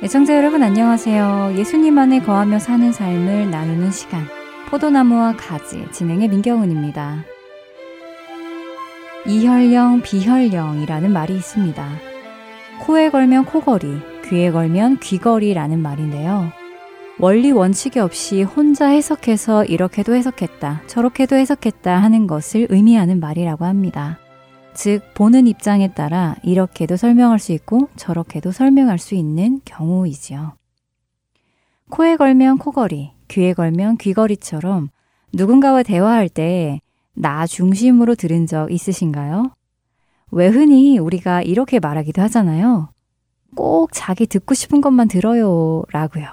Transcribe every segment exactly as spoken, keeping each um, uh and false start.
애청자 여러분 안녕하세요. 예수님 안에 거하며 사는 삶을 나누는 시간 포도나무와 가지, 진행의 민경은입니다. 이혈령, 비혈령이라는 말이 있습니다. 코에 걸면 코걸이, 귀에 걸면 귀걸이라는 말인데요. 원리 원칙이 없이 혼자 해석해서 이렇게도 해석했다, 저렇게도 해석했다 하는 것을 의미하는 말이라고 합니다. 즉, 보는 입장에 따라 이렇게도 설명할 수 있고 저렇게도 설명할 수 있는 경우이지요. 코에 걸면 코걸이, 귀에 걸면 귀걸이처럼 누군가와 대화할 때 나 중심으로 들은 적 있으신가요? 왜 흔히 우리가 이렇게 말하기도 하잖아요. 꼭 자기 듣고 싶은 것만 들어요 라고요.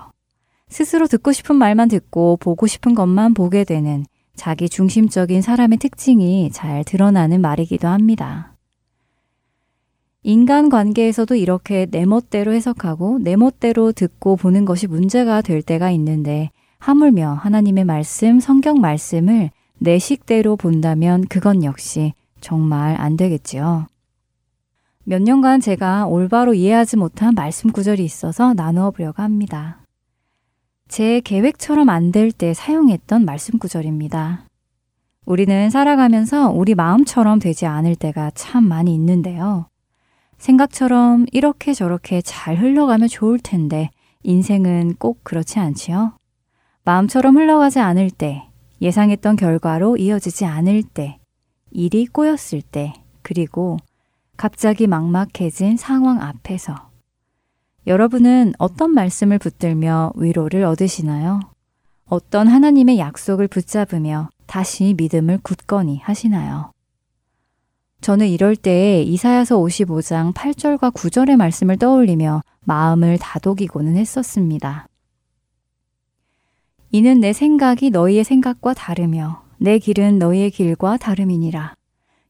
스스로 듣고 싶은 말만 듣고 보고 싶은 것만 보게 되는 자기 중심적인 사람의 특징이 잘 드러나는 말이기도 합니다. 인간관계에서도 이렇게 내 멋대로 해석하고 내 멋대로 듣고 보는 것이 문제가 될 때가 있는데, 하물며 하나님의 말씀, 성경 말씀을 내 식대로 본다면 그건 역시 정말 안 되겠지요. 몇 년간 제가 올바로 이해하지 못한 말씀 구절이 있어서 나누어 보려고 합니다. 제 계획처럼 안 될 때 사용했던 말씀 구절입니다. 우리는 살아가면서 우리 마음처럼 되지 않을 때가 참 많이 있는데요. 생각처럼 이렇게 저렇게 잘 흘러가면 좋을 텐데 인생은 꼭 그렇지 않지요. 마음처럼 흘러가지 않을 때, 예상했던 결과로 이어지지 않을 때, 일이 꼬였을 때, 그리고 갑자기 막막해진 상황 앞에서 여러분은 어떤 말씀을 붙들며 위로를 얻으시나요? 어떤 하나님의 약속을 붙잡으며 다시 믿음을 굳건히 하시나요? 저는 이럴 때에 이사야서 오십오 장 팔 절과 구 절의 말씀을 떠올리며 마음을 다독이고는 했었습니다. 이는 내 생각이 너희의 생각과 다르며 내 길은 너희의 길과 다름이니라.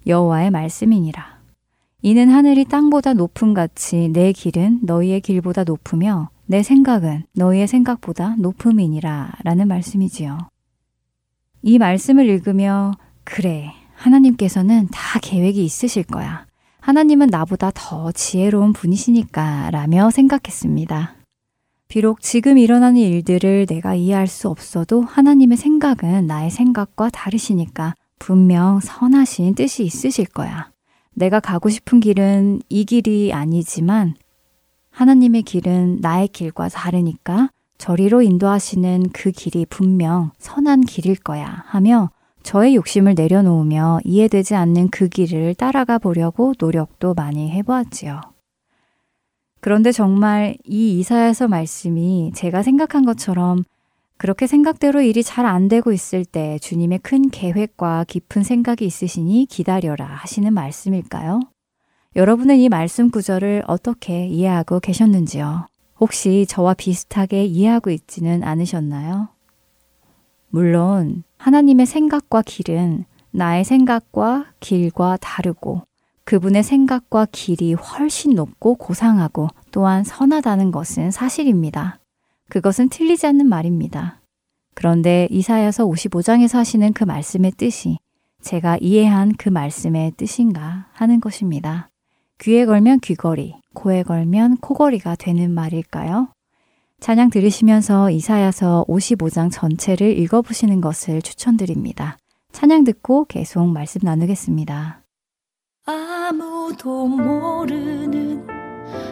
여호와의 말씀이니라. 이는 하늘이 땅보다 높음같이 내 길은 너희의 길보다 높으며 내 생각은 너희의 생각보다 높음이니라 라는 말씀이지요. 이 말씀을 읽으며 그래, 하나님께서는 다 계획이 있으실 거야. 하나님은 나보다 더 지혜로운 분이시니까 라며 생각했습니다. 비록 지금 일어나는 일들을 내가 이해할 수 없어도 하나님의 생각은 나의 생각과 다르시니까 분명 선하신 뜻이 있으실 거야. 내가 가고 싶은 길은 이 길이 아니지만 하나님의 길은 나의 길과 다르니까 저리로 인도하시는 그 길이 분명 선한 길일 거야 하며 저의 욕심을 내려놓으며 이해되지 않는 그 길을 따라가 보려고 노력도 많이 해보았지요. 그런데 정말 이 이사야서 말씀이 제가 생각한 것처럼 그렇게 생각대로 일이 잘 안 되고 있을 때 주님의 큰 계획과 깊은 생각이 있으시니 기다려라 하시는 말씀일까요? 여러분은 이 말씀 구절을 어떻게 이해하고 계셨는지요? 혹시 저와 비슷하게 이해하고 있지는 않으셨나요? 물론 하나님의 생각과 길은 나의 생각과 길과 다르고 그분의 생각과 길이 훨씬 높고 고상하고 또한 선하다는 것은 사실입니다. 그것은 틀리지 않는 말입니다. 그런데 이사야서 오십오 장에서 하시는 그 말씀의 뜻이 제가 이해한 그 말씀의 뜻인가 하는 것입니다. 귀에 걸면 귀걸이, 코에 걸면 코걸이가 되는 말일까요? 찬양 들으시면서 이사야서 오십오 장 전체를 읽어보시는 것을 추천드립니다. 찬양 듣고 계속 말씀 나누겠습니다. 아무도 모르는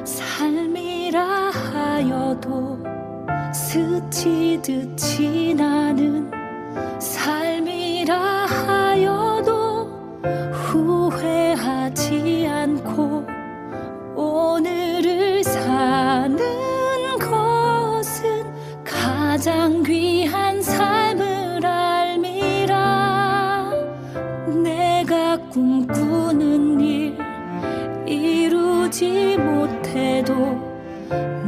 삶이라 하여도 스치듯 지나는 삶이라 하여도 후회하지 않고 오늘을 사는 것 못해도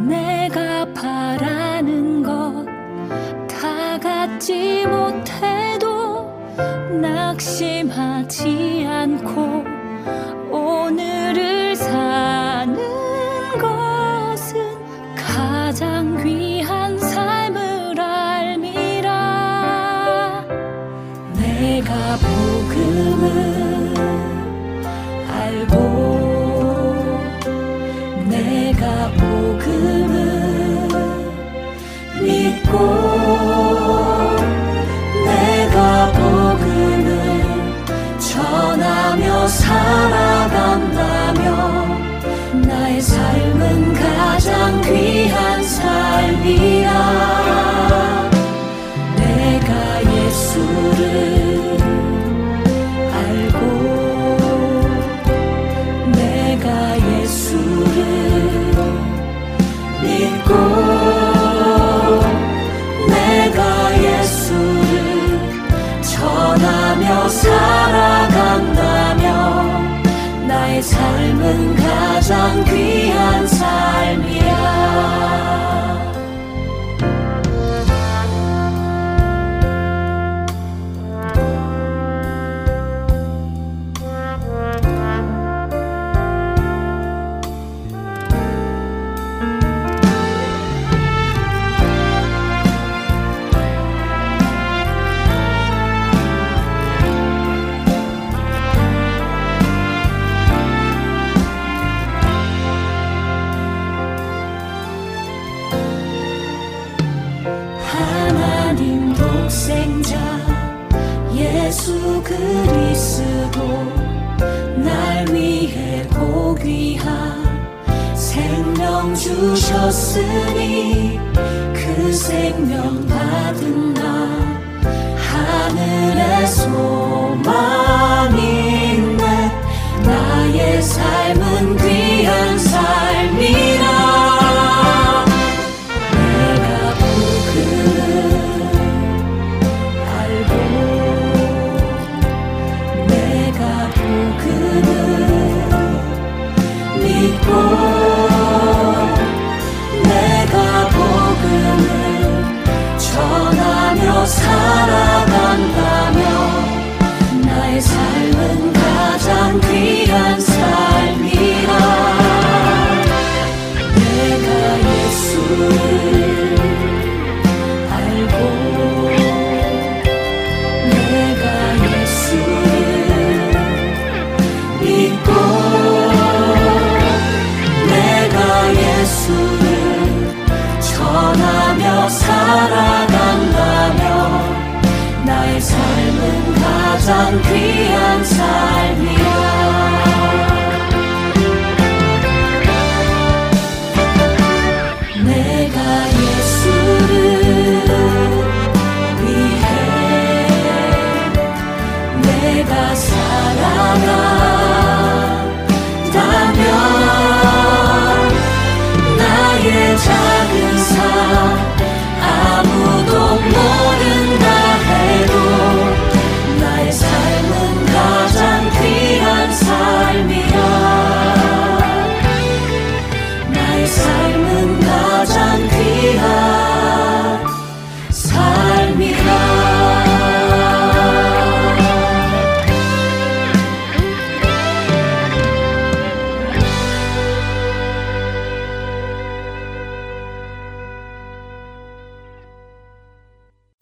내가 바라는 것 다 갖지 못해도 낙심하지 않고 오늘을 사는 것은 가장 귀한 삶을 알미라. 내가 복음을 알고 내가 복음을 믿고 내가 복음을 전하며 살아간다며 나의 삶은 가장 귀한 삶이야. 내가 예수를 알고 내가 예수를 믿고 내가 예수를 전하며 살아간다며 나의 삶은 가장 귀한 삶이야. 예수 그리스도 날 위해 고귀한 생명 주셨으니 그 생명 받은 나 하늘의 소망인데 나의 삶은 귀한 삶이라. 내가 복음을 믿고 내가 복음을 전하며 살아간다며 나의 삶은 가장 귀한 삶이라. 내가 예수를 알고 내가 예수를 믿고 전하며 살아간다며 나의 삶은 가장 귀한 삶이야. 내가 예수를 위해 내가 살아간다며 나의 작은 삶 아무도 모른다 해도 나의 삶은 가장 귀한 삶이야. 나의 삶은 가장 귀한 삶이야.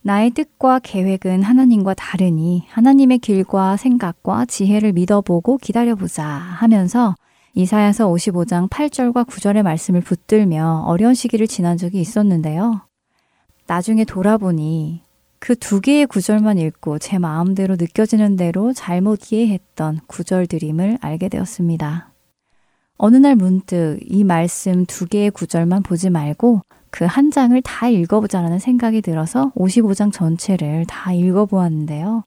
나의 뜻과 계획은 하나님과 다르니 하나님의 길과 생각과 지혜를 믿어보고 기다려보자 하면서 이사야서 오십오 장 팔 절과 구 절의 말씀을 붙들며 어려운 시기를 지난 적이 있었는데요. 나중에 돌아보니 그 두 개의 구절만 읽고 제 마음대로 느껴지는 대로 잘못 이해했던 구절들임을 알게 되었습니다. 어느 날 문득 이 말씀 두 개의 구절만 보지 말고 그 한 장을 다 읽어보자라는 생각이 들어서 오십오 장 전체를 다 읽어보았는데요.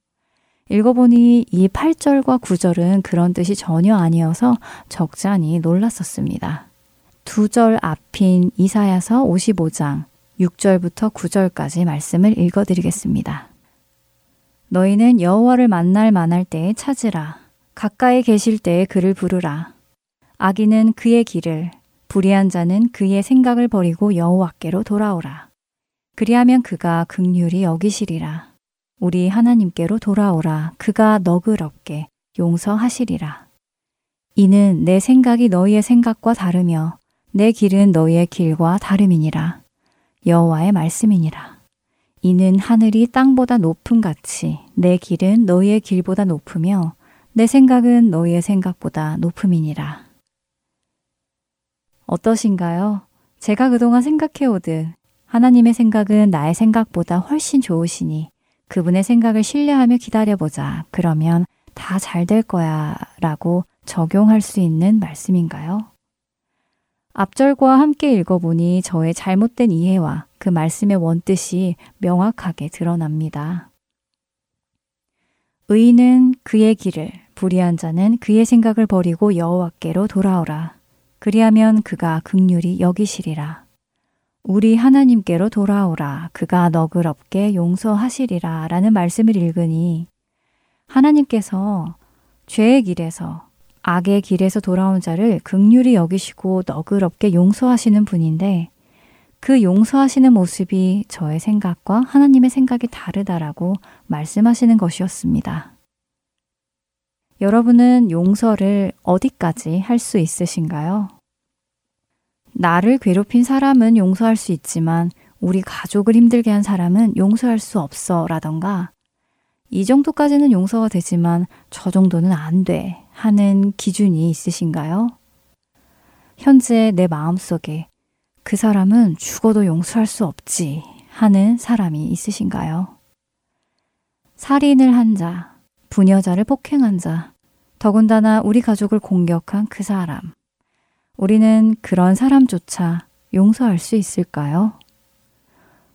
읽어보니 이 팔 절과 구 절은 그런 뜻이 전혀 아니어서 적잖이 놀랐었습니다. 두 절 앞인 이사야서 오십오 장 육 절부터 구 절까지 말씀을 읽어드리겠습니다. 너희는 여호와를 만날 만할 때에 찾으라. 가까이 계실 때에 그를 부르라. 악인은 그의 길을 불의한 자는 그의 생각을 버리고 여호와께로 돌아오라. 그리하면 그가 긍휼히 여기시리라. 우리 하나님께로 돌아오라. 그가 너그럽게 용서하시리라. 이는 내 생각이 너희의 생각과 다르며 내 길은 너희의 길과 다름이니라. 여호와의 말씀이니라. 이는 하늘이 땅보다 높음 같이 내 길은 너희의 길보다 높으며 내 생각은 너희의 생각보다 높음이니라. 어떠신가요? 제가 그동안 생각해오듯 하나님의 생각은 나의 생각보다 훨씬 좋으시니 그분의 생각을 신뢰하며 기다려보자. 그러면 다 잘 될 거야 라고 적용할 수 있는 말씀인가요? 앞절과 함께 읽어보니 저의 잘못된 이해와 그 말씀의 원뜻이 명확하게 드러납니다. 의인은 그의 길을, 불의한 자는 그의 생각을 버리고 여호와께로 돌아오라. 그리하면 그가 긍휼히 여기시리라. 우리 하나님께로 돌아오라. 그가 너그럽게 용서하시리라. 라는 말씀을 읽으니 하나님께서 죄의 길에서 악의 길에서 돌아온 자를 긍휼히 여기시고 너그럽게 용서하시는 분인데 그 용서하시는 모습이 저의 생각과 하나님의 생각이 다르다라고 말씀하시는 것이었습니다. 여러분은 용서를 어디까지 할 수 있으신가요? 나를 괴롭힌 사람은 용서할 수 있지만 우리 가족을 힘들게 한 사람은 용서할 수 없어 라던가 이 정도까지는 용서가 되지만 저 정도는 안 돼 하는 기준이 있으신가요? 현재 내 마음속에 그 사람은 죽어도 용서할 수 없지 하는 사람이 있으신가요? 살인을 한 자, 부녀자를 폭행한 자, 더군다나 우리 가족을 공격한 그 사람 우리는 그런 사람조차 용서할 수 있을까요?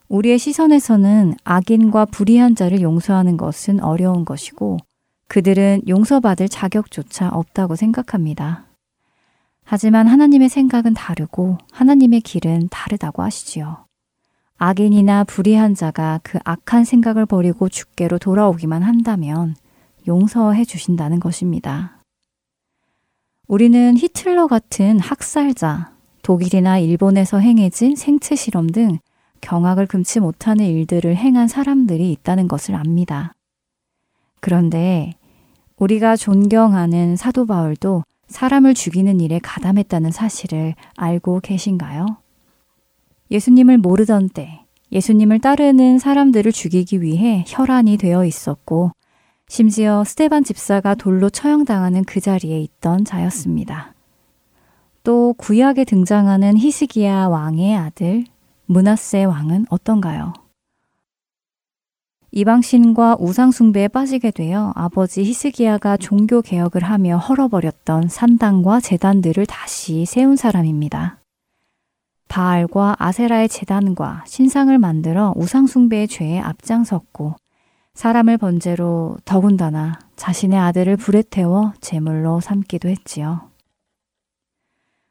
우리의 시선에서는 악인과 불의한 자를 용서하는 것은 어려운 것이고 그들은 용서받을 자격조차 없다고 생각합니다. 하지만 하나님의 생각은 다르고 하나님의 길은 다르다고 하시지요. 악인이나 불의한 자가 그 악한 생각을 버리고 주께로 돌아오기만 한다면 용서해 주신다는 것입니다. 우리는 히틀러 같은 학살자, 독일이나 일본에서 행해진 생체 실험 등 경악을 금치 못하는 일들을 행한 사람들이 있다는 것을 압니다. 그런데 우리가 존경하는 사도 바울도 사람을 죽이는 일에 가담했다는 사실을 알고 계신가요? 예수님을 모르던 때 예수님을 따르는 사람들을 죽이기 위해 혈안이 되어 있었고 심지어 스데반 집사가 돌로 처형당하는 그 자리에 있던 자였습니다. 또 구약에 등장하는 히스기야 왕의 아들 므낫세 왕은 어떤가요? 이방신과 우상숭배에 빠지게 되어 아버지 히스기야가 종교개혁을 하며 헐어버렸던 산당과 제단들을 다시 세운 사람입니다. 바알과 아세라의 제단과 신상을 만들어 우상숭배의 죄에 앞장섰고 사람을 번제로 더군다나 자신의 아들을 불에 태워 제물로 삼기도 했지요.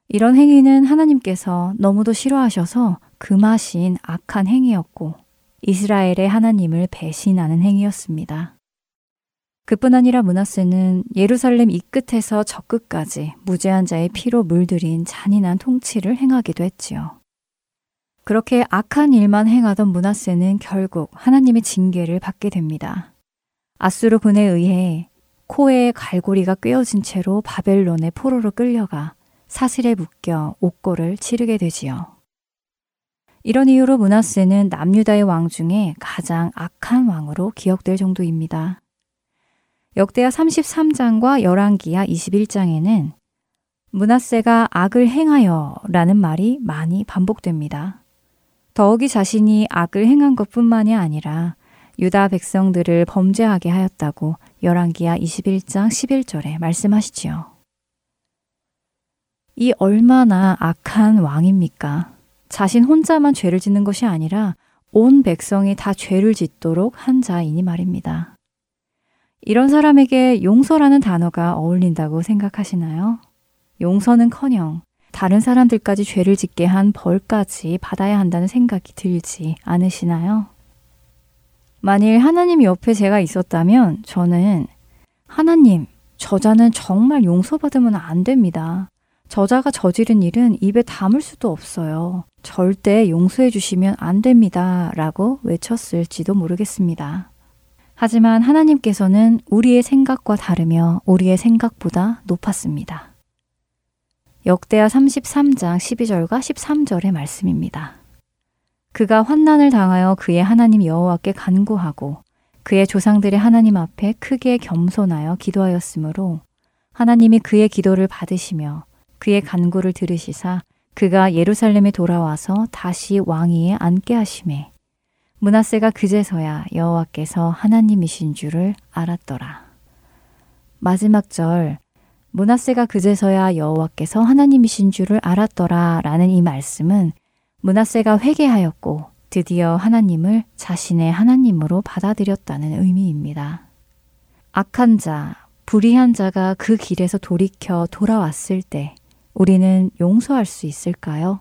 이런 행위는 하나님께서 너무도 싫어하셔서 금하신 악한 행위였고 이스라엘의 하나님을 배신하는 행위였습니다. 그뿐 아니라 므낫세는 예루살렘 이 끝에서 저 끝까지 무죄한 자의 피로 물들인 잔인한 통치를 행하기도 했지요. 그렇게 악한 일만 행하던 므낫세는 결국 하나님의 징계를 받게 됩니다. 아수르군에 의해 코에 갈고리가 꿰어진 채로 바벨론의 포로로 끌려가 사슬에 묶여 옥고를 치르게 되지요. 이런 이유로 므낫세는 남유다의 왕 중에 가장 악한 왕으로 기억될 정도입니다. 역대하 삼십삼 장과 열왕기하 이십일 장에는 므낫세가 악을 행하여 라는 말이 많이 반복됩니다. 더욱이 자신이 악을 행한 것뿐만이 아니라 유다 백성들을 범죄하게 하였다고 열왕기하 이십일 장 십일 절에 말씀하시지요. 이 얼마나 악한 왕입니까? 자신 혼자만 죄를 짓는 것이 아니라 온 백성이 다 죄를 짓도록 한 자이니 말입니다. 이런 사람에게 용서라는 단어가 어울린다고 생각하시나요? 용서는커녕 다른 사람들까지 죄를 짓게 한 벌까지 받아야 한다는 생각이 들지 않으시나요? 만일 하나님 옆에 제가 있었다면 저는 하나님, 저 자는 정말 용서받으면 안 됩니다. 저자가 저지른 일은 입에 담을 수도 없어요. 절대 용서해 주시면 안 됩니다. 라고 외쳤을지도 모르겠습니다. 하지만 하나님께서는 우리의 생각과 다르며 우리의 생각보다 높았습니다. 역대하 삼십삼 장 십이 절과 십삼 절의 말씀입니다. 그가 환난을 당하여 그의 하나님 여호와께 간구하고 그의 조상들의 하나님 앞에 크게 겸손하여 기도하였으므로 하나님이 그의 기도를 받으시며 그의 간구를 들으시사 그가 예루살렘에 돌아와서 다시 왕위에 앉게 하시매 므낫세가 그제서야 여호와께서 하나님이신 줄을 알았더라. 마지막 절 므낫세가 그제서야 여호와께서 하나님이신 줄을 알았더라 라는 이 말씀은 므낫세가 회개하였고 드디어 하나님을 자신의 하나님으로 받아들였다는 의미입니다. 악한 자, 불의한 자가 그 길에서 돌이켜 돌아왔을 때 우리는 용서할 수 있을까요?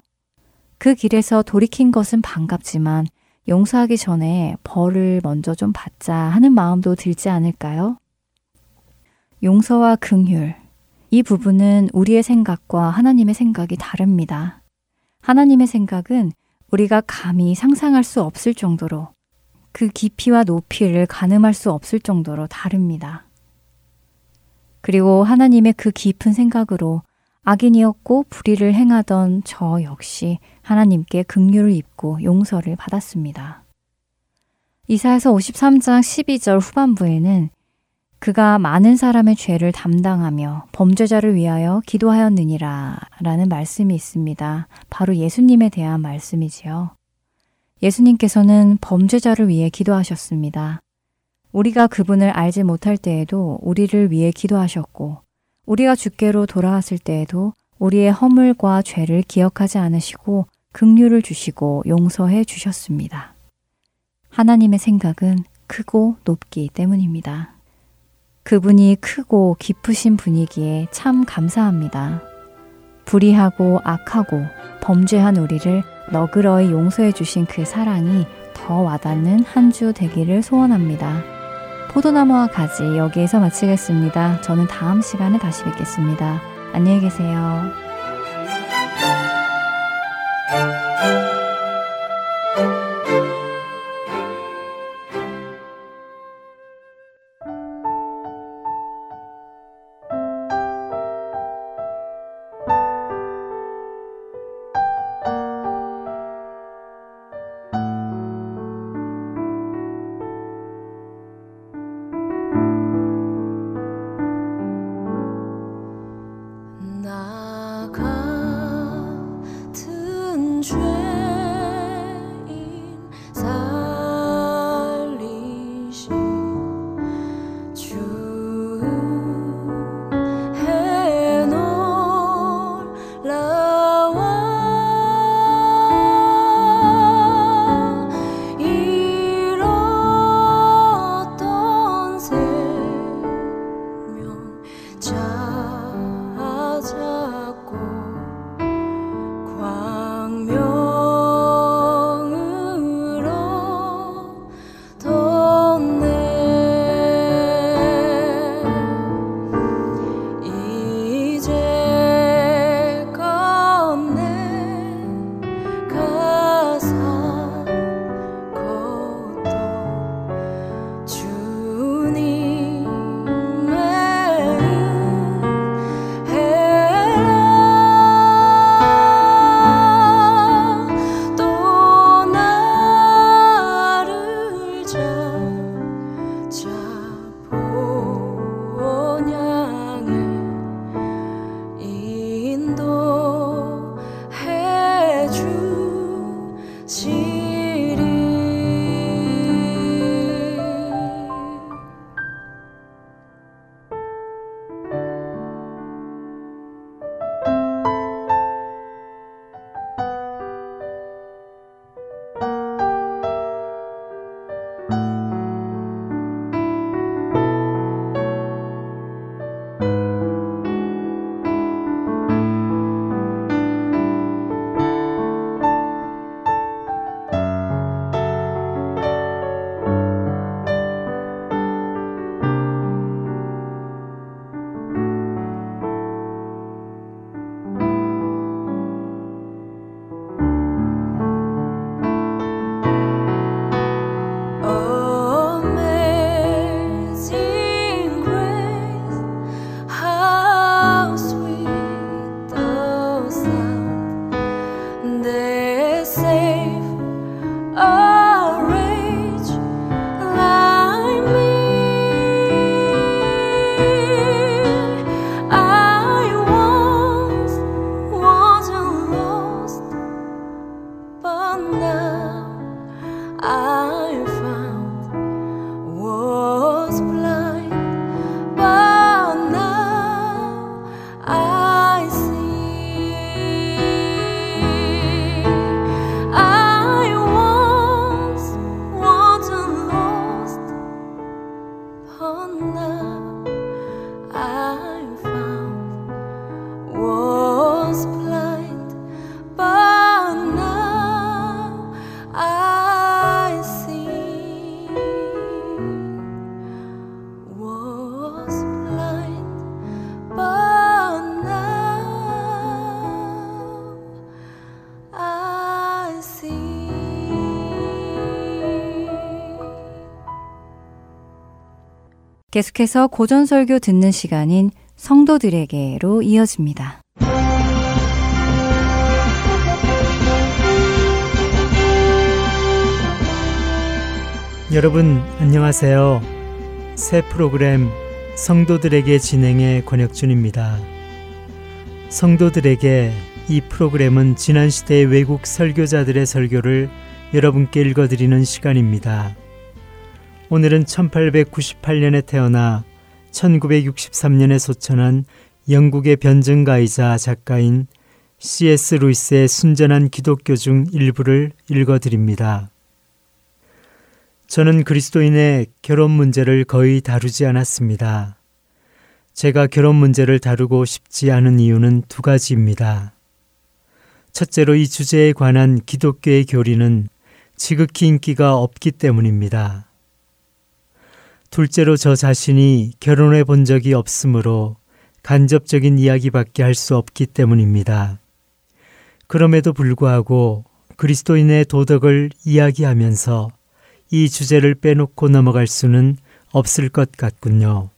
그 길에서 돌이킨 것은 반갑지만 용서하기 전에 벌을 먼저 좀 받자 하는 마음도 들지 않을까요? 용서와 긍휼, 이 부분은 우리의 생각과 하나님의 생각이 다릅니다. 하나님의 생각은 우리가 감히 상상할 수 없을 정도로 그 깊이와 높이를 가늠할 수 없을 정도로 다릅니다. 그리고 하나님의 그 깊은 생각으로 악인이었고 불의를 행하던 저 역시 하나님께 긍휼을 입고 용서를 받았습니다. 이사야서 오십삼 장 십이 절 후반부에는 그가 많은 사람의 죄를 담당하며 범죄자를 위하여 기도하였느니라 라는 말씀이 있습니다. 바로 예수님에 대한 말씀이지요. 예수님께서는 범죄자를 위해 기도하셨습니다. 우리가 그분을 알지 못할 때에도 우리를 위해 기도하셨고 우리가 주께로 돌아왔을 때에도 우리의 허물과 죄를 기억하지 않으시고 긍휼을 주시고 용서해 주셨습니다. 하나님의 생각은 크고 높기 때문입니다. 그분이 크고 깊으신 분이기에 참 감사합니다. 불의하고 악하고 범죄한 우리를 너그러이 용서해 주신 그 사랑이 더 와닿는 한 주 되기를 소원합니다. 포도나무와 가지 여기에서 마치겠습니다. 저는 다음 시간에 다시 뵙겠습니다. 안녕히 계세요. 계속해서 고전설교 듣는 시간인 성도들에게로 이어집니다. 여러분 안녕하세요. 새 프로그램 성도들에게 진행의 권혁준입니다. 성도들에게 이 프로그램은 지난 시대의 외국 설교자들의 설교를 여러분께 읽어드리는 시간입니다. 오늘은 천팔백구십팔 년에 태어나 천구백육십삼 년에 소천한 영국의 변증가이자 작가인 씨 에스 루이스의 순전한 기독교 중 일부를 읽어드립니다. 저는 그리스도인의 결혼 문제를 거의 다루지 않았습니다. 제가 결혼 문제를 다루고 싶지 않은 이유는 두 가지입니다. 첫째로 이 주제에 관한 기독교의 교리는 지극히 인기가 없기 때문입니다. 둘째로 저 자신이 결혼해 본 적이 없으므로 간접적인 이야기밖에 할 수 없기 때문입니다. 그럼에도 불구하고 그리스도인의 도덕을 이야기하면서 이 주제를 빼놓고 넘어갈 수는 없을 것 같군요.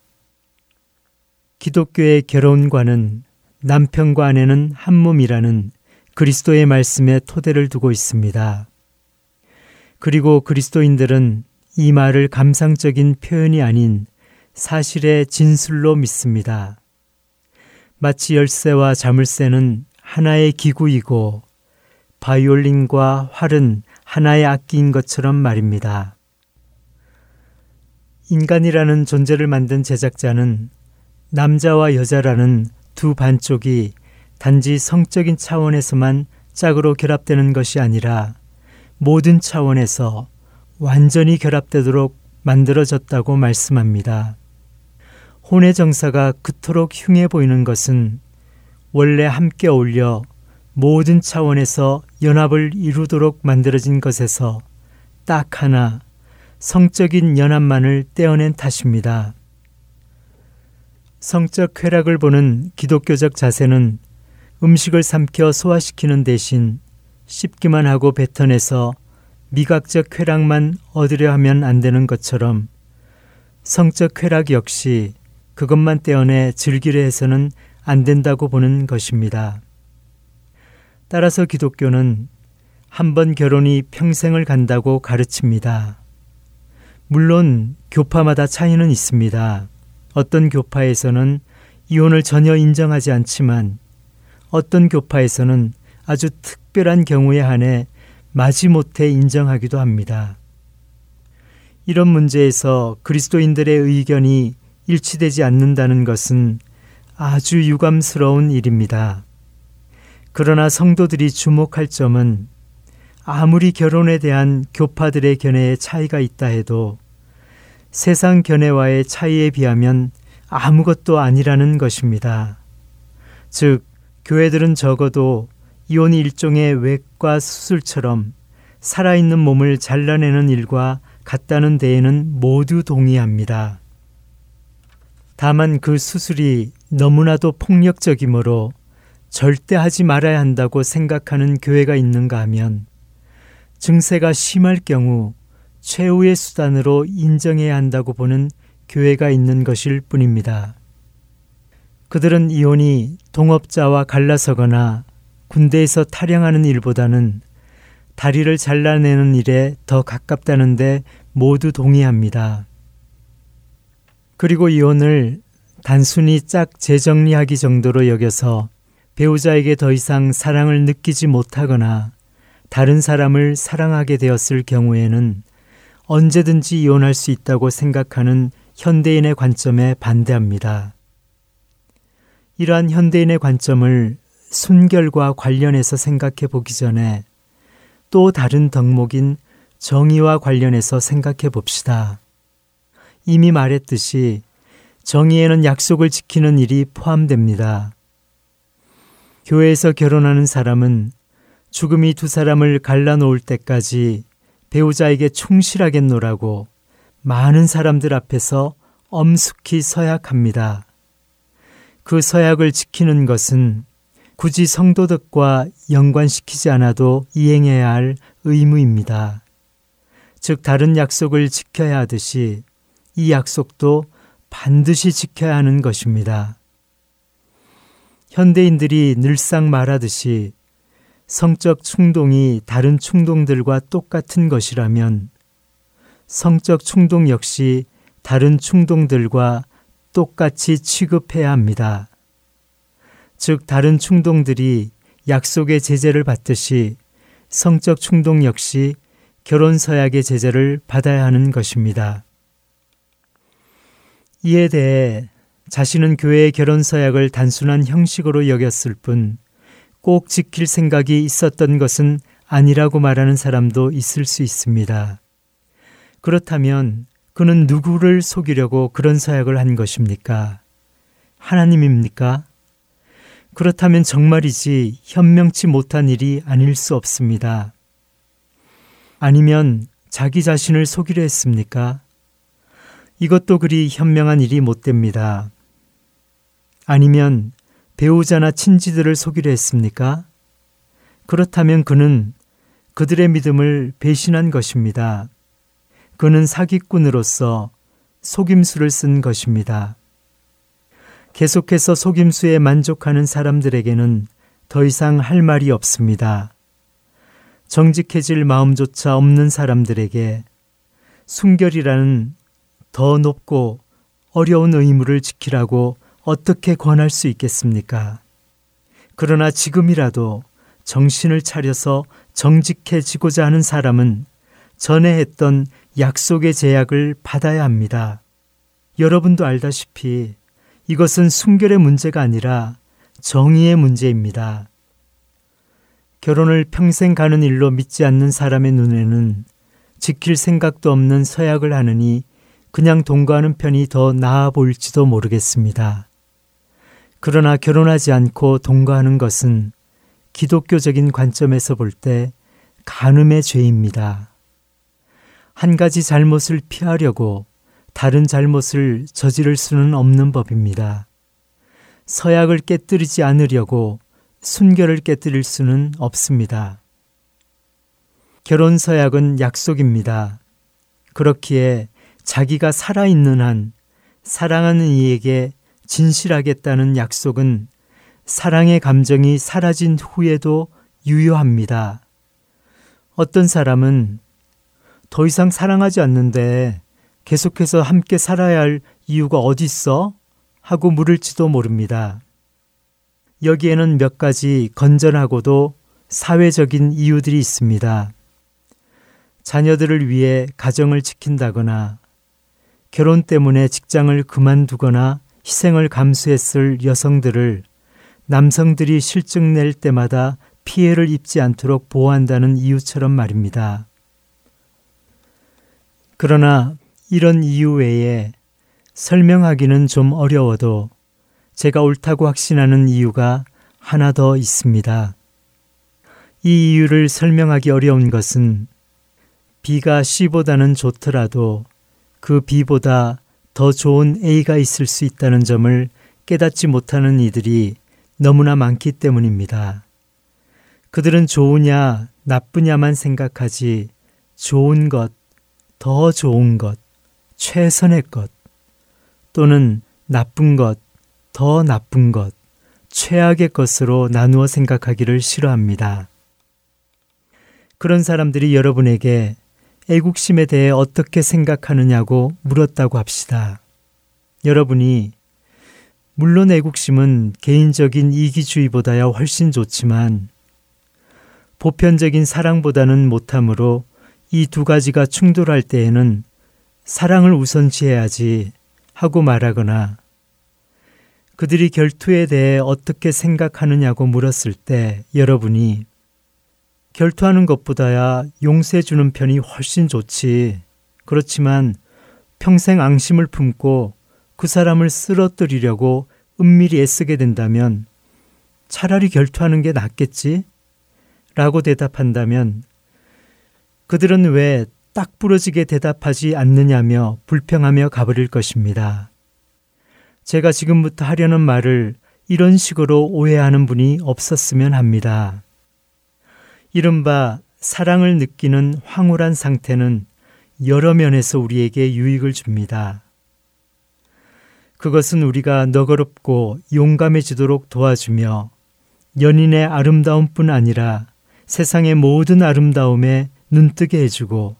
기독교의 결혼관은 남편과 아내는 한 몸이라는 그리스도의 말씀에 토대를 두고 있습니다. 그리고 그리스도인들은 이 말을 감상적인 표현이 아닌 사실의 진술로 믿습니다. 마치 열쇠와 자물쇠는 하나의 기구이고 바이올린과 활은 하나의 악기인 것처럼 말입니다. 인간이라는 존재를 만든 제작자는 남자와 여자라는 두 반쪽이 단지 성적인 차원에서만 짝으로 결합되는 것이 아니라 모든 차원에서 완전히 결합되도록 만들어졌다고 말씀합니다. 혼의 정사가 그토록 흉해 보이는 것은 원래 함께 어울려 모든 차원에서 연합을 이루도록 만들어진 것에서 딱 하나 성적인 연합만을 떼어낸 탓입니다. 성적 쾌락을 보는 기독교적 자세는 음식을 삼켜 소화시키는 대신 씹기만 하고 뱉어내서 미각적 쾌락만 얻으려 하면 안 되는 것처럼 성적 쾌락 역시 그것만 떼어내 즐기려 해서는 안 된다고 보는 것입니다. 따라서 기독교는 한 번 결혼이 평생을 간다고 가르칩니다. 물론 교파마다 차이는 있습니다. 어떤 교파에서는 이혼을 전혀 인정하지 않지만 어떤 교파에서는 아주 특별한 경우에 한해 마지못해 인정하기도 합니다. 이런 문제에서 그리스도인들의 의견이 일치되지 않는다는 것은 아주 유감스러운 일입니다. 그러나 성도들이 주목할 점은 아무리 결혼에 대한 교파들의 견해에 차이가 있다 해도 세상 견해와의 차이에 비하면 아무것도 아니라는 것입니다. 즉, 교회들은 적어도 이혼이 일종의 외과 수술처럼 살아있는 몸을 잘라내는 일과 같다는 데에는 모두 동의합니다. 다만 그 수술이 너무나도 폭력적이므로 절대 하지 말아야 한다고 생각하는 교회가 있는가 하면 증세가 심할 경우 최후의 수단으로 인정해야 한다고 보는 교회가 있는 것일 뿐입니다. 그들은 이혼이 동업자와 갈라서거나 군대에서 탈영하는 일보다는 다리를 잘라내는 일에 더 가깝다는데 모두 동의합니다. 그리고 이혼을 단순히 짝 재정리하기 정도로 여겨서 배우자에게 더 이상 사랑을 느끼지 못하거나 다른 사람을 사랑하게 되었을 경우에는 언제든지 이혼할 수 있다고 생각하는 현대인의 관점에 반대합니다. 이러한 현대인의 관점을 순결과 관련해서 생각해 보기 전에 또 다른 덕목인 정의와 관련해서 생각해 봅시다. 이미 말했듯이 정의에는 약속을 지키는 일이 포함됩니다. 교회에서 결혼하는 사람은 죽음이 두 사람을 갈라놓을 때까지 배우자에게 충실하겠노라고 많은 사람들 앞에서 엄숙히 서약합니다. 그 서약을 지키는 것은 굳이 성도덕과 연관시키지 않아도 이행해야 할 의무입니다. 즉, 다른 약속을 지켜야 하듯이 이 약속도 반드시 지켜야 하는 것입니다. 현대인들이 늘상 말하듯이 성적 충동이 다른 충동들과 똑같은 것이라면 성적 충동 역시 다른 충동들과 똑같이 취급해야 합니다. 즉 다른 충동들이 약속의 제재를 받듯이 성적 충동 역시 결혼 서약의 제재를 받아야 하는 것입니다. 이에 대해 자신은 교회의 결혼 서약을 단순한 형식으로 여겼을 뿐 꼭 지킬 생각이 있었던 것은 아니라고 말하는 사람도 있을 수 있습니다. 그렇다면 그는 누구를 속이려고 그런 서약을 한 것입니까? 하나님입니까? 그렇다면 정말이지 현명치 못한 일이 아닐 수 없습니다. 아니면 자기 자신을 속이려 했습니까? 이것도 그리 현명한 일이 못 됩니다. 아니면 배우자나 친지들을 속이려 했습니까? 그렇다면 그는 그들의 믿음을 배신한 것입니다. 그는 사기꾼으로서 속임수를 쓴 것입니다. 계속해서 속임수에 만족하는 사람들에게는 더 이상 할 말이 없습니다. 정직해질 마음조차 없는 사람들에게 순결이라는 더 높고 어려운 의무를 지키라고 어떻게 권할 수 있겠습니까? 그러나 지금이라도 정신을 차려서 정직해지고자 하는 사람은 전에 했던 약속의 제약을 받아야 합니다. 여러분도 알다시피 이것은 순결의 문제가 아니라 정의의 문제입니다. 결혼을 평생 가는 일로 믿지 않는 사람의 눈에는 지킬 생각도 없는 서약을 하느니 그냥 동거하는 편이 더 나아 보일지도 모르겠습니다. 그러나 결혼하지 않고 동거하는 것은 기독교적인 관점에서 볼 때 간음의 죄입니다. 한 가지 잘못을 피하려고 다른 잘못을 저지를 수는 없는 법입니다. 서약을 깨뜨리지 않으려고 순결을 깨뜨릴 수는 없습니다. 결혼 서약은 약속입니다. 그렇기에 자기가 살아있는 한 사랑하는 이에게 진실하겠다는 약속은 사랑의 감정이 사라진 후에도 유효합니다. 어떤 사람은 더 이상 사랑하지 않는데 계속해서 함께 살아야 할 이유가 어디 있어? 하고 물을지도 모릅니다. 여기에는 몇 가지 건전하고도 사회적인 이유들이 있습니다. 자녀들을 위해 가정을 지킨다거나 결혼 때문에 직장을 그만두거나 희생을 감수했을 여성들을 남성들이 실증 낼 때마다 피해를 입지 않도록 보호한다는 이유처럼 말입니다. 그러나 이런 이유 외에 설명하기는 좀 어려워도 제가 옳다고 확신하는 이유가 하나 더 있습니다. 이 이유를 설명하기 어려운 것은 B가 C보다는 좋더라도 그 B보다 더 좋은 A가 있을 수 있다는 점을 깨닫지 못하는 이들이 너무나 많기 때문입니다. 그들은 좋으냐 나쁘냐만 생각하지 좋은 것, 더 좋은 것, 최선의 것, 또는 나쁜 것, 더 나쁜 것, 최악의 것으로 나누어 생각하기를 싫어합니다. 그런 사람들이 여러분에게 애국심에 대해 어떻게 생각하느냐고 물었다고 합시다. 여러분이 물론 애국심은 개인적인 이기주의보다야 훨씬 좋지만 보편적인 사랑보다는 못하므로 이 두 가지가 충돌할 때에는 사랑을 우선시해야지 하고 말하거나 그들이 결투에 대해 어떻게 생각하느냐고 물었을 때 여러분이 결투하는 것보다야 용서해주는 편이 훨씬 좋지. 그렇지만 평생 앙심을 품고 그 사람을 쓰러뜨리려고 은밀히 애쓰게 된다면 차라리 결투하는 게 낫겠지? 라고 대답한다면 그들은 왜 딱 부러지게 대답하지 않느냐며 불평하며 가버릴 것입니다. 제가 지금부터 하려는 말을 이런 식으로 오해하는 분이 없었으면 합니다. 이른바 사랑을 느끼는 황홀한 상태는 여러 면에서 우리에게 유익을 줍니다. 그것은 우리가 너그럽고 용감해지도록 도와주며 연인의 아름다움뿐 아니라 세상의 모든 아름다움에 눈뜨게 해주고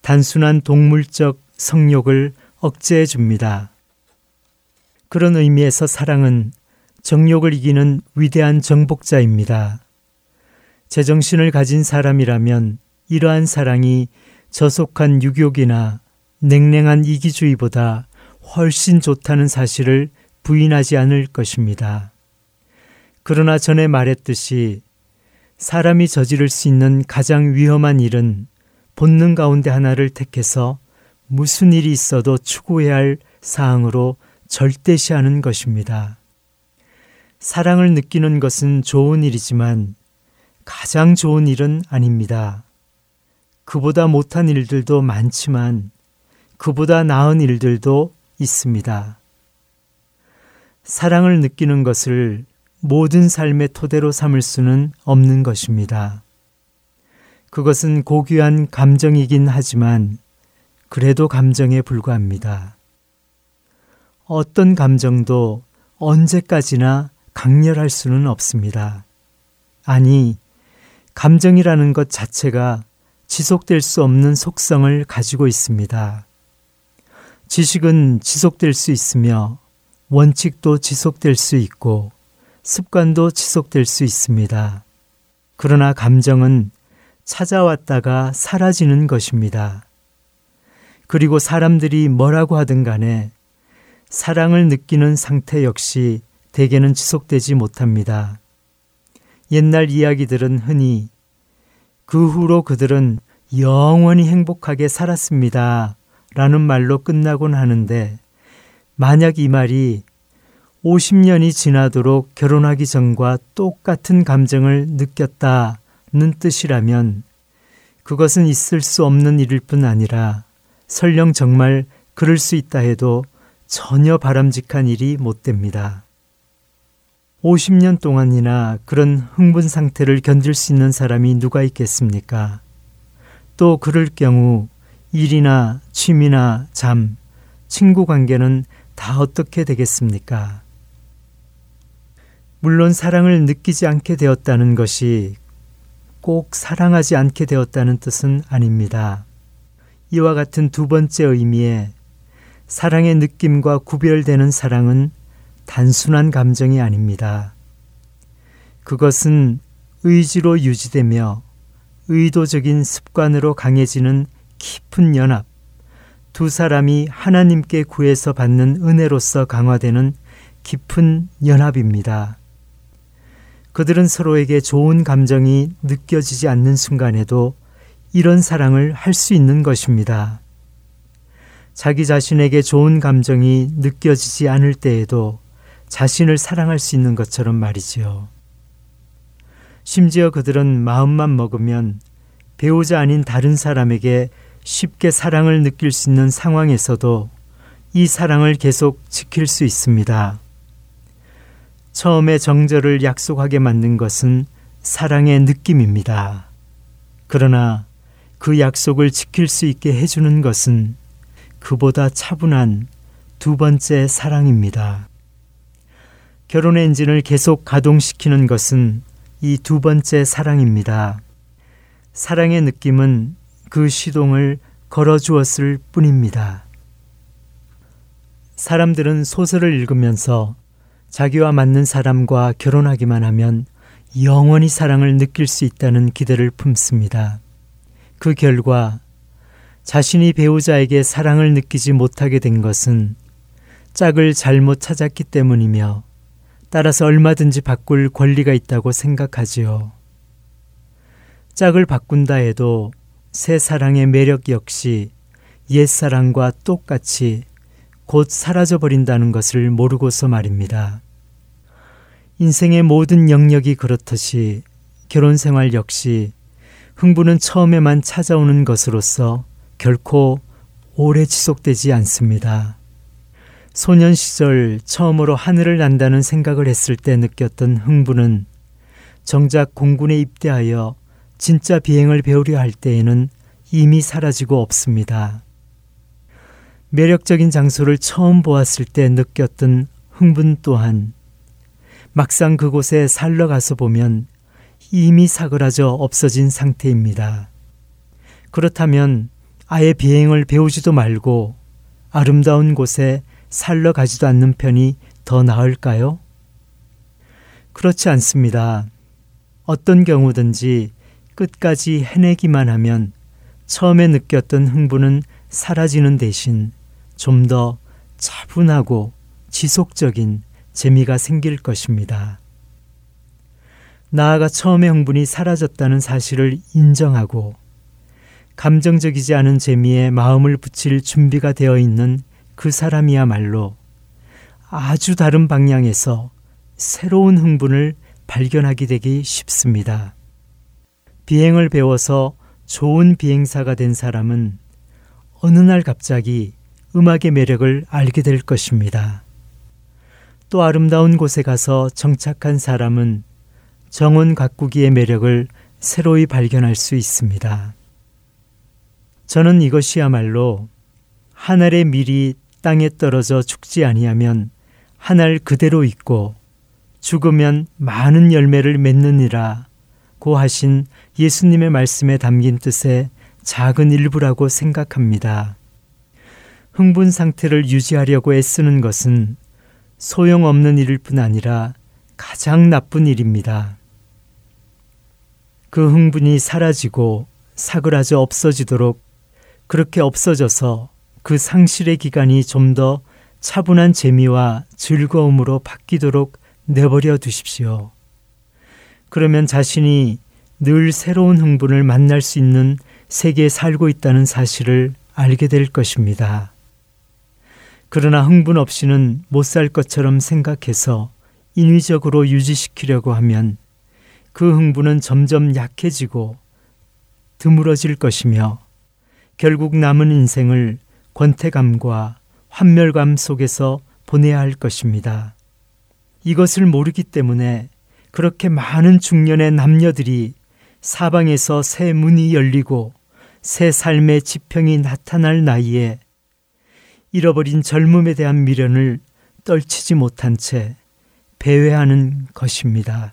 단순한 동물적 성욕을 억제해 줍니다. 그런 의미에서 사랑은 정욕을 이기는 위대한 정복자입니다. 제정신을 가진 사람이라면 이러한 사랑이 저속한 유혹이나 냉랭한 이기주의보다 훨씬 좋다는 사실을 부인하지 않을 것입니다. 그러나 전에 말했듯이 사람이 저지를 수 있는 가장 위험한 일은 본능 가운데 하나를 택해서 무슨 일이 있어도 추구해야 할 사항으로 절대시하는 것입니다. 사랑을 느끼는 것은 좋은 일이지만 가장 좋은 일은 아닙니다. 그보다 못한 일들도 많지만 그보다 나은 일들도 있습니다. 사랑을 느끼는 것을 모든 삶의 토대로 삼을 수는 없는 것입니다. 그것은 고귀한 감정이긴 하지만 그래도 감정에 불과합니다. 어떤 감정도 언제까지나 강렬할 수는 없습니다. 아니, 감정이라는 것 자체가 지속될 수 없는 속성을 가지고 있습니다. 지식은 지속될 수 있으며 원칙도 지속될 수 있고 습관도 지속될 수 있습니다. 그러나 감정은 찾아왔다가 사라지는 것입니다. 그리고 사람들이 뭐라고 하든 간에 사랑을 느끼는 상태 역시 대개는 지속되지 못합니다. 옛날 이야기들은 흔히 그 후로 그들은 영원히 행복하게 살았습니다. 라는 말로 끝나곤 하는데 만약 이 말이 오십 년이 지나도록 결혼하기 전과 똑같은 감정을 느꼈다는 뜻이라면 그것은 있을 수 없는 일일 뿐 아니라 설령 정말 그럴 수 있다 해도 전혀 바람직한 일이 못 됩니다. 오십 년 동안이나 그런 흥분 상태를 견딜 수 있는 사람이 누가 있겠습니까? 또 그럴 경우 일이나 취미나 잠, 친구 관계는 다 어떻게 되겠습니까? 물론 사랑을 느끼지 않게 되었다는 것이 꼭 사랑하지 않게 되었다는 뜻은 아닙니다. 이와 같은 두 번째 의미에 사랑의 느낌과 구별되는 사랑은 단순한 감정이 아닙니다. 그것은 의지로 유지되며 의도적인 습관으로 강해지는 깊은 연합, 두 사람이 하나님께 구해서 받는 은혜로서 강화되는 깊은 연합입니다. 그들은 서로에게 좋은 감정이 느껴지지 않는 순간에도 이런 사랑을 할 수 있는 것입니다. 자기 자신에게 좋은 감정이 느껴지지 않을 때에도 자신을 사랑할 수 있는 것처럼 말이지요. 심지어 그들은 마음만 먹으면 배우자 아닌 다른 사람에게 쉽게 사랑을 느낄 수 있는 상황에서도 이 사랑을 계속 지킬 수 있습니다. 처음에 정절을 약속하게 만든 것은 사랑의 느낌입니다. 그러나 그 약속을 지킬 수 있게 해주는 것은 그보다 차분한 두 번째 사랑입니다. 결혼의 엔진을 계속 가동시키는 것은 이 두 번째 사랑입니다. 사랑의 느낌은 그 시동을 걸어주었을 뿐입니다. 사람들은 소설을 읽으면서 자기와 맞는 사람과 결혼하기만 하면 영원히 사랑을 느낄 수 있다는 기대를 품습니다. 그 결과 자신이 배우자에게 사랑을 느끼지 못하게 된 것은 짝을 잘못 찾았기 때문이며 따라서 얼마든지 바꿀 권리가 있다고 생각하지요. 짝을 바꾼다 해도 새 사랑의 매력 역시 옛사랑과 똑같이 곧 사라져버린다는 것을 모르고서 말입니다. 인생의 모든 영역이 그렇듯이 결혼생활 역시 흥분은 처음에만 찾아오는 것으로서 결코 오래 지속되지 않습니다. 소년 시절 처음으로 하늘을 난다는 생각을 했을 때 느꼈던 흥분은 정작 공군에 입대하여 진짜 비행을 배우려 할 때에는 이미 사라지고 없습니다. 매력적인 장소를 처음 보았을 때 느꼈던 흥분 또한 막상 그곳에 살러 가서 보면 이미 사그라져 없어진 상태입니다. 그렇다면 아예 비행을 배우지도 말고 아름다운 곳에 살러 가지도 않는 편이 더 나을까요? 그렇지 않습니다. 어떤 경우든지 끝까지 해내기만 하면 처음에 느꼈던 흥분은 사라지는 대신 좀 더 차분하고 지속적인 재미가 생길 것입니다. 나아가 처음의 흥분이 사라졌다는 사실을 인정하고 감정적이지 않은 재미에 마음을 붙일 준비가 되어 있는 그 사람이야말로 아주 다른 방향에서 새로운 흥분을 발견하게 되기 쉽습니다. 비행을 배워서 좋은 비행사가 된 사람은 어느 날 갑자기 음악의 매력을 알게 될 것입니다. 또 아름다운 곳에 가서 정착한 사람은 정원 가꾸기의 매력을 새로이 발견할 수 있습니다. 저는 이것이야말로 한 알의 밀이 땅에 떨어져 죽지 아니하면 한 알 그대로 있고 죽으면 많은 열매를 맺느니라 고 하신 예수님의 말씀에 담긴 뜻의 작은 일부라고 생각합니다. 흥분 상태를 유지하려고 애쓰는 것은 소용없는 일일 뿐 아니라 가장 나쁜 일입니다. 그 흥분이 사라지고 사그라져 없어지도록 그렇게 없어져서 그 상실의 기간이 좀 더 차분한 재미와 즐거움으로 바뀌도록 내버려 두십시오. 그러면 자신이 늘 새로운 흥분을 만날 수 있는 세계에 살고 있다는 사실을 알게 될 것입니다. 그러나 흥분 없이는 못 살 것처럼 생각해서 인위적으로 유지시키려고 하면 그 흥분은 점점 약해지고 드물어질 것이며 결국 남은 인생을 권태감과 환멸감 속에서 보내야 할 것입니다. 이것을 모르기 때문에 그렇게 많은 중년의 남녀들이 사방에서 새 문이 열리고 새 삶의 지평이 나타날 나이에 잃어버린 젊음에 대한 미련을 떨치지 못한 채 배회하는 것입니다.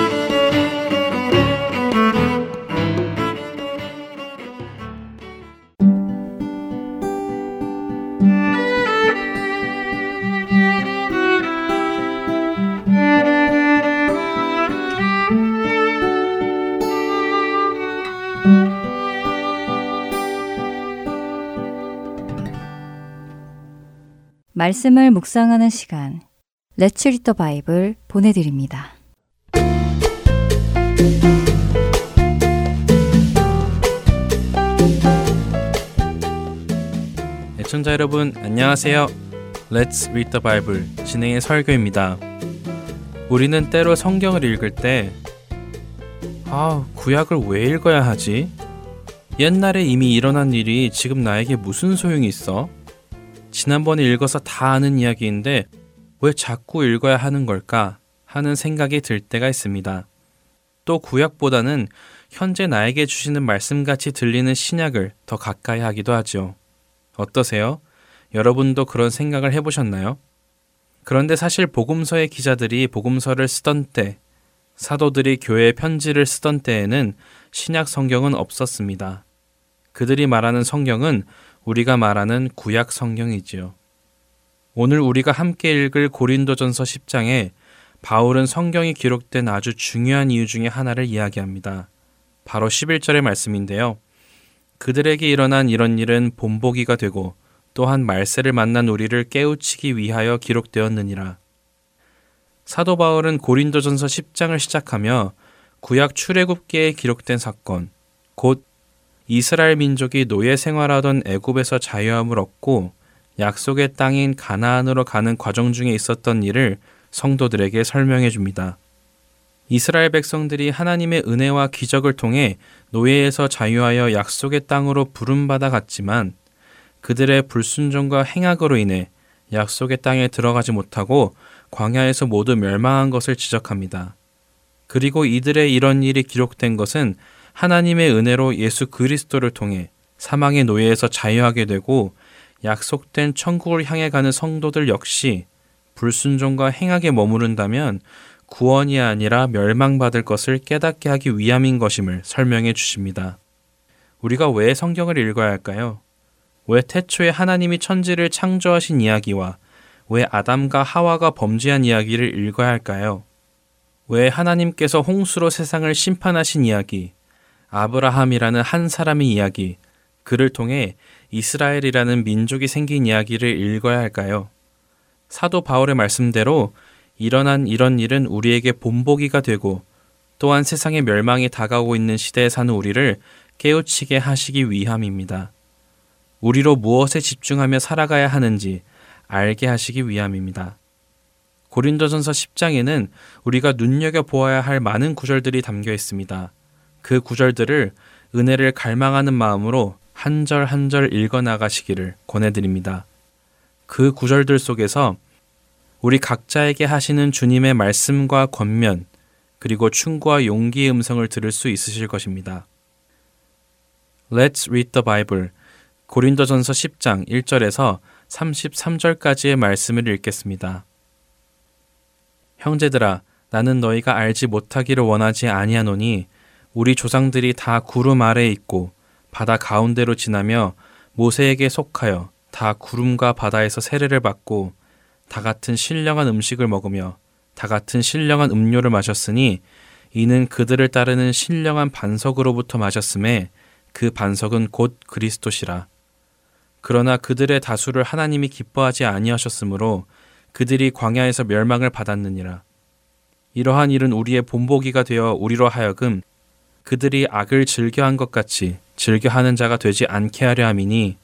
말씀을 묵상하는 시간, Let's Read the Bible 보내드립니다. 애청자 여러분, 안녕하세요. Let's Read the Bible 진행의 설교입니다. 우리는 때로 성경을 읽을 때 아, 구약을 왜 읽어야 하지? 옛날에 이미 일어난 일이 지금 나에게 무슨 소용이 있어? 지난번에 읽어서 다 아는 이야기인데 왜 자꾸 읽어야 하는 걸까 하는 생각이 들 때가 있습니다. 또 구약보다는 현재 나에게 주시는 말씀같이 들리는 신약을 더 가까이 하기도 하죠. 어떠세요? 여러분도 그런 생각을 해보셨나요? 그런데 사실 복음서의 기자들이 복음서를 쓰던 때, 사도들이 교회에 편지를 쓰던 때에는 신약 성경은 없었습니다. 그들이 말하는 성경은 우리가 말하는 구약 성경이지요. 오늘 우리가 함께 읽을 고린도전서 십 장에 바울은 성경이 기록된 아주 중요한 이유 중에 하나를 이야기합니다. 바로 십일 절의 말씀인데요. 그들에게 일어난 이런 일은 본보기가 되고 또한 말세를 만난 우리를 깨우치기 위하여 기록되었느니라. 사도 바울은 고린도전서 십 장을 시작하며 구약 출애굽기에 기록된 사건, 곧 이스라엘 민족이 노예 생활하던 애굽에서 자유함을 얻고 약속의 땅인 가나안으로 가는 과정 중에 있었던 일을 성도들에게 설명해 줍니다. 이스라엘 백성들이 하나님의 은혜와 기적을 통해 노예에서 자유하여 약속의 땅으로 부름받아 갔지만 그들의 불순종과 행악으로 인해 약속의 땅에 들어가지 못하고 광야에서 모두 멸망한 것을 지적합니다. 그리고 이들의 이런 일이 기록된 것은 하나님의 은혜로 예수 그리스도를 통해 사망의 노예에서 자유하게 되고 약속된 천국을 향해 가는 성도들 역시 불순종과 행악에 머무른다면 구원이 아니라 멸망받을 것을 깨닫게 하기 위함인 것임을 설명해 주십니다. 우리가 왜 성경을 읽어야 할까요? 왜 태초에 하나님이 천지를 창조하신 이야기와 왜 아담과 하와가 범죄한 이야기를 읽어야 할까요? 왜 하나님께서 홍수로 세상을 심판하신 이야기, 아브라함이라는 한 사람의 이야기, 그를 통해 이스라엘이라는 민족이 생긴 이야기를 읽어야 할까요? 사도 바울의 말씀대로 일어난 이런 일은 우리에게 본보기가 되고 또한 세상의 멸망이 다가오고 있는 시대에 사는 우리를 깨우치게 하시기 위함입니다. 우리로 무엇에 집중하며 살아가야 하는지 알게 하시기 위함입니다. 고린도전서 십 장에는 우리가 눈여겨보아야 할 많은 구절들이 담겨 있습니다. 그 구절들을 은혜를 갈망하는 마음으로 한 절 한 절 읽어나가시기를 권해드립니다. 그 구절들 속에서 우리 각자에게 하시는 주님의 말씀과 권면, 그리고 충고와 용기의 음성을 들을 수 있으실 것입니다. Let's read the Bible. 고린도전서 십 장 일 절에서 삼십삼 절까지의 말씀을 읽겠습니다. 형제들아, 나는 너희가 알지 못하기를 원하지 아니하노니 우리 조상들이 다 구름 아래에 있고 바다 가운데로 지나며 모세에게 속하여 다 구름과 바다에서 세례를 받고 다 같은 신령한 음식을 먹으며 다 같은 신령한 음료를 마셨으니 이는 그들을 따르는 신령한 반석으로부터 마셨음에 그 반석은 곧 그리스도시라. 그러나 그들의 다수를 하나님이 기뻐하지 아니하셨으므로 그들이 광야에서 멸망을 받았느니라. 이러한 일은 우리의 본보기가 되어 우리로 하여금 그들이 악을 즐겨한 것 같이 즐겨하는 자가 되지 않게 하려 함이니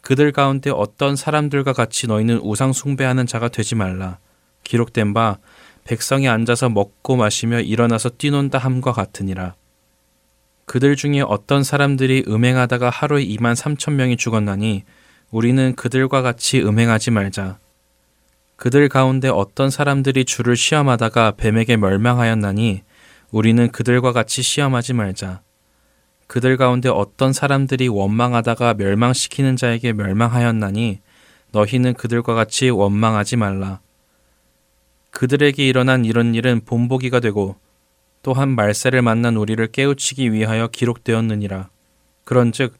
그들 가운데 어떤 사람들과 같이 너희는 우상 숭배하는 자가 되지 말라. 기록된 바 백성이 앉아서 먹고 마시며 일어나서 뛰논다 함과 같으니라. 그들 중에 어떤 사람들이 음행하다가 하루에 이만 삼천 명이 죽었나니 우리는 그들과 같이 음행하지 말자. 그들 가운데 어떤 사람들이 주를 시험하다가 뱀에게 멸망하였나니 우리는 그들과 같이 시험하지 말자. 그들 가운데 어떤 사람들이 원망하다가 멸망시키는 자에게 멸망하였나니 너희는 그들과 같이 원망하지 말라. 그들에게 일어난 이런 일은 본보기가 되고 또한 말세를 만난 우리를 깨우치기 위하여 기록되었느니라. 그런즉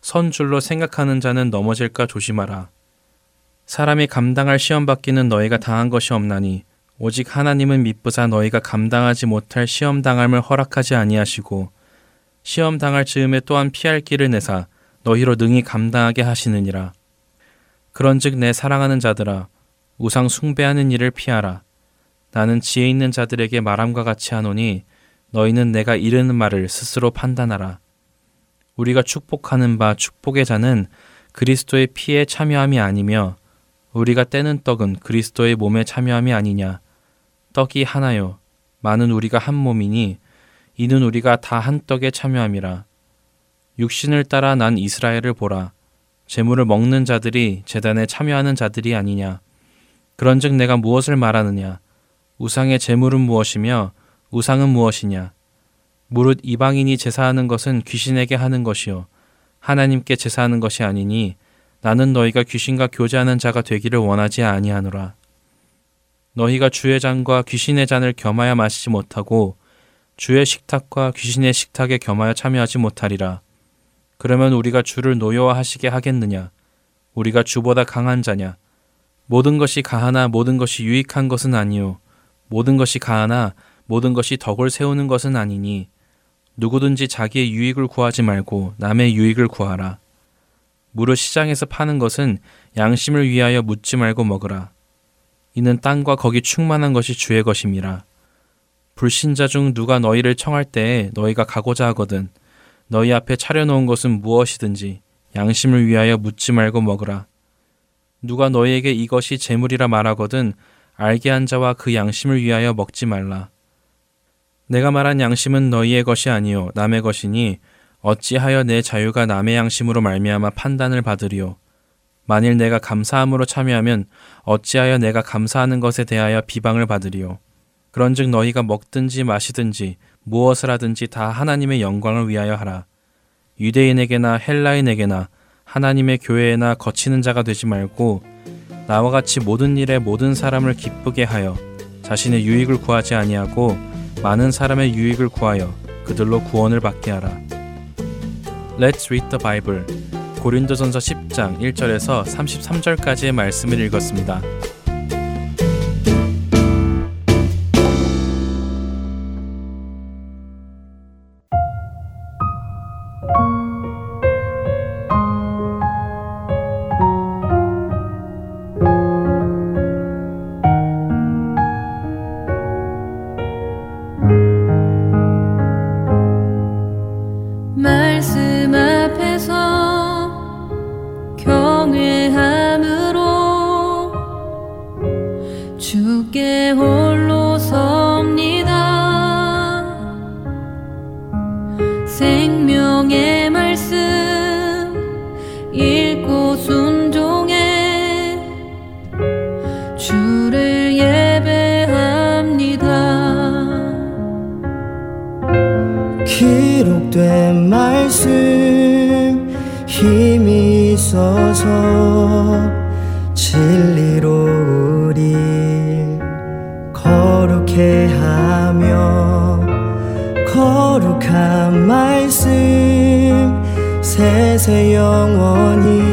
선줄로 생각하는 자는 넘어질까 조심하라. 사람이 감당할 시험받기는 너희가 당한 것이 없나니 오직 하나님은 미쁘사 너희가 감당하지 못할 시험당함을 허락하지 아니하시고 시험당할 즈음에 또한 피할 길을 내사 너희로 능히 감당하게 하시느니라. 그런즉 내 사랑하는 자들아 우상 숭배하는 일을 피하라. 나는 지혜 있는 자들에게 말함과 같이 하노니 너희는 내가 이르는 말을 스스로 판단하라. 우리가 축복하는 바 축복의 자는 그리스도의 피에 참여함이 아니며 우리가 떼는 떡은 그리스도의 몸에 참여함이 아니냐. 떡이 하나요 많은 우리가 한 몸이니 이는 우리가 다 한 떡에 참여함이라. 육신을 따라 난 이스라엘을 보라. 재물을 먹는 자들이 제단에 참여하는 자들이 아니냐. 그런즉 내가 무엇을 말하느냐. 우상의 재물은 무엇이며 우상은 무엇이냐. 무릇 이방인이 제사하는 것은 귀신에게 하는 것이요 하나님께 제사하는 것이 아니니 나는 너희가 귀신과 교제하는 자가 되기를 원하지 아니하노라. 너희가 주의 잔과 귀신의 잔을 겸하여 마시지 못하고 주의 식탁과 귀신의 식탁에 겸하여 참여하지 못하리라. 그러면 우리가 주를 노여워하시게 하겠느냐. 우리가 주보다 강한 자냐. 모든 것이 가하나 모든 것이 유익한 것은 아니요 모든 것이 가하나 모든 것이 덕을 세우는 것은 아니니 누구든지 자기의 유익을 구하지 말고 남의 유익을 구하라. 무릇 시장에서 파는 것은 양심을 위하여 묻지 말고 먹으라. 이는 땅과 거기 충만한 것이 주의 것임이라. 불신자 중 누가 너희를 청할 때에 너희가 가고자 하거든 너희 앞에 차려놓은 것은 무엇이든지 양심을 위하여 묻지 말고 먹으라. 누가 너희에게 이것이 재물이라 말하거든 알게 한 자와 그 양심을 위하여 먹지 말라. 내가 말한 양심은 너희의 것이 아니요 남의 것이니 어찌하여 내 자유가 남의 양심으로 말미암아 판단을 받으리요. 만일 내가 감사함으로 참여하면 어찌하여 내가 감사하는 것에 대하여 비방을 받으리요. 그런즉 너희가 먹든지 마시든지 무엇을 하든지 다 하나님의 영광을 위하여 하라. 유대인에게나 헬라인에게나 하나님의 교회에나 거치는 자가 되지 말고 나와 같이 모든 일에 모든 사람을 기쁘게 하여 자신의 유익을 구하지 아니하고 많은 사람의 유익을 구하여 그들로 구원을 받게 하라. Let's Read the Bible. 고린도전서 십 장 일 절에서 삼십삼 절까지의 말씀을 읽었습니다. 거룩한 말씀 세세 영원히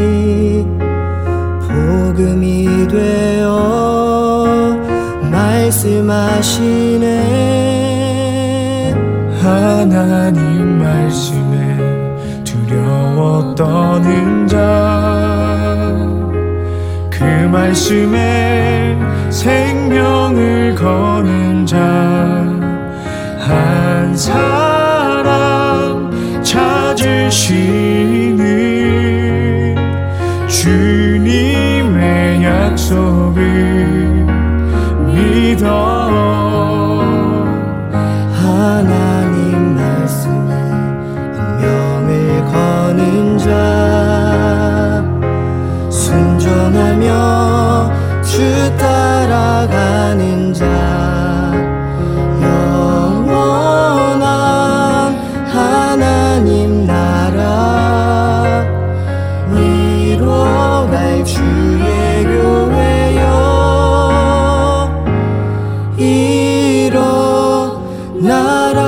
기름이 되어 말씀하시네. 하나님 말씀에 두려워 떠는 자 그 말씀에 생명을 거는 자 한 사람 찾으시는 주님의 약속을 믿어. 하나님 말씀에 운명을 거는 자 순종하며 주 따라가는 자 영원한 하나님 나라 이뤄갈 주의 교회여 일어나라.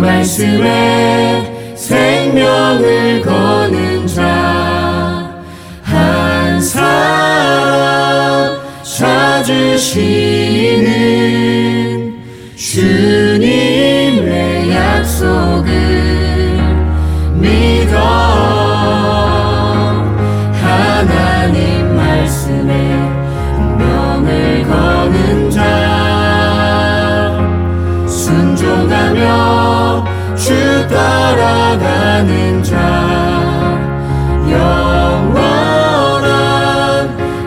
말씀에 생명을 거는 자 한 사람 찾으시는 주님의 약속을 믿어. 하나님 말씀에 운명을 거는 자 순종하며 주 따라가는 자 영원한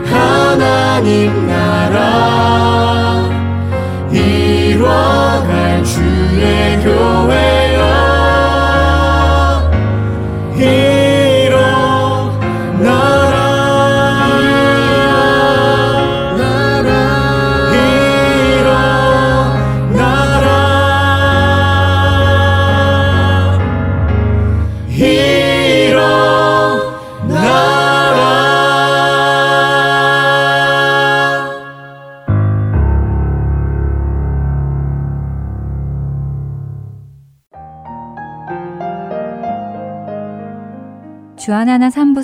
하나님 나라 이뤄갈 주의 교회여 일어나라 나라 일어나라. 주안의 하나 삼 부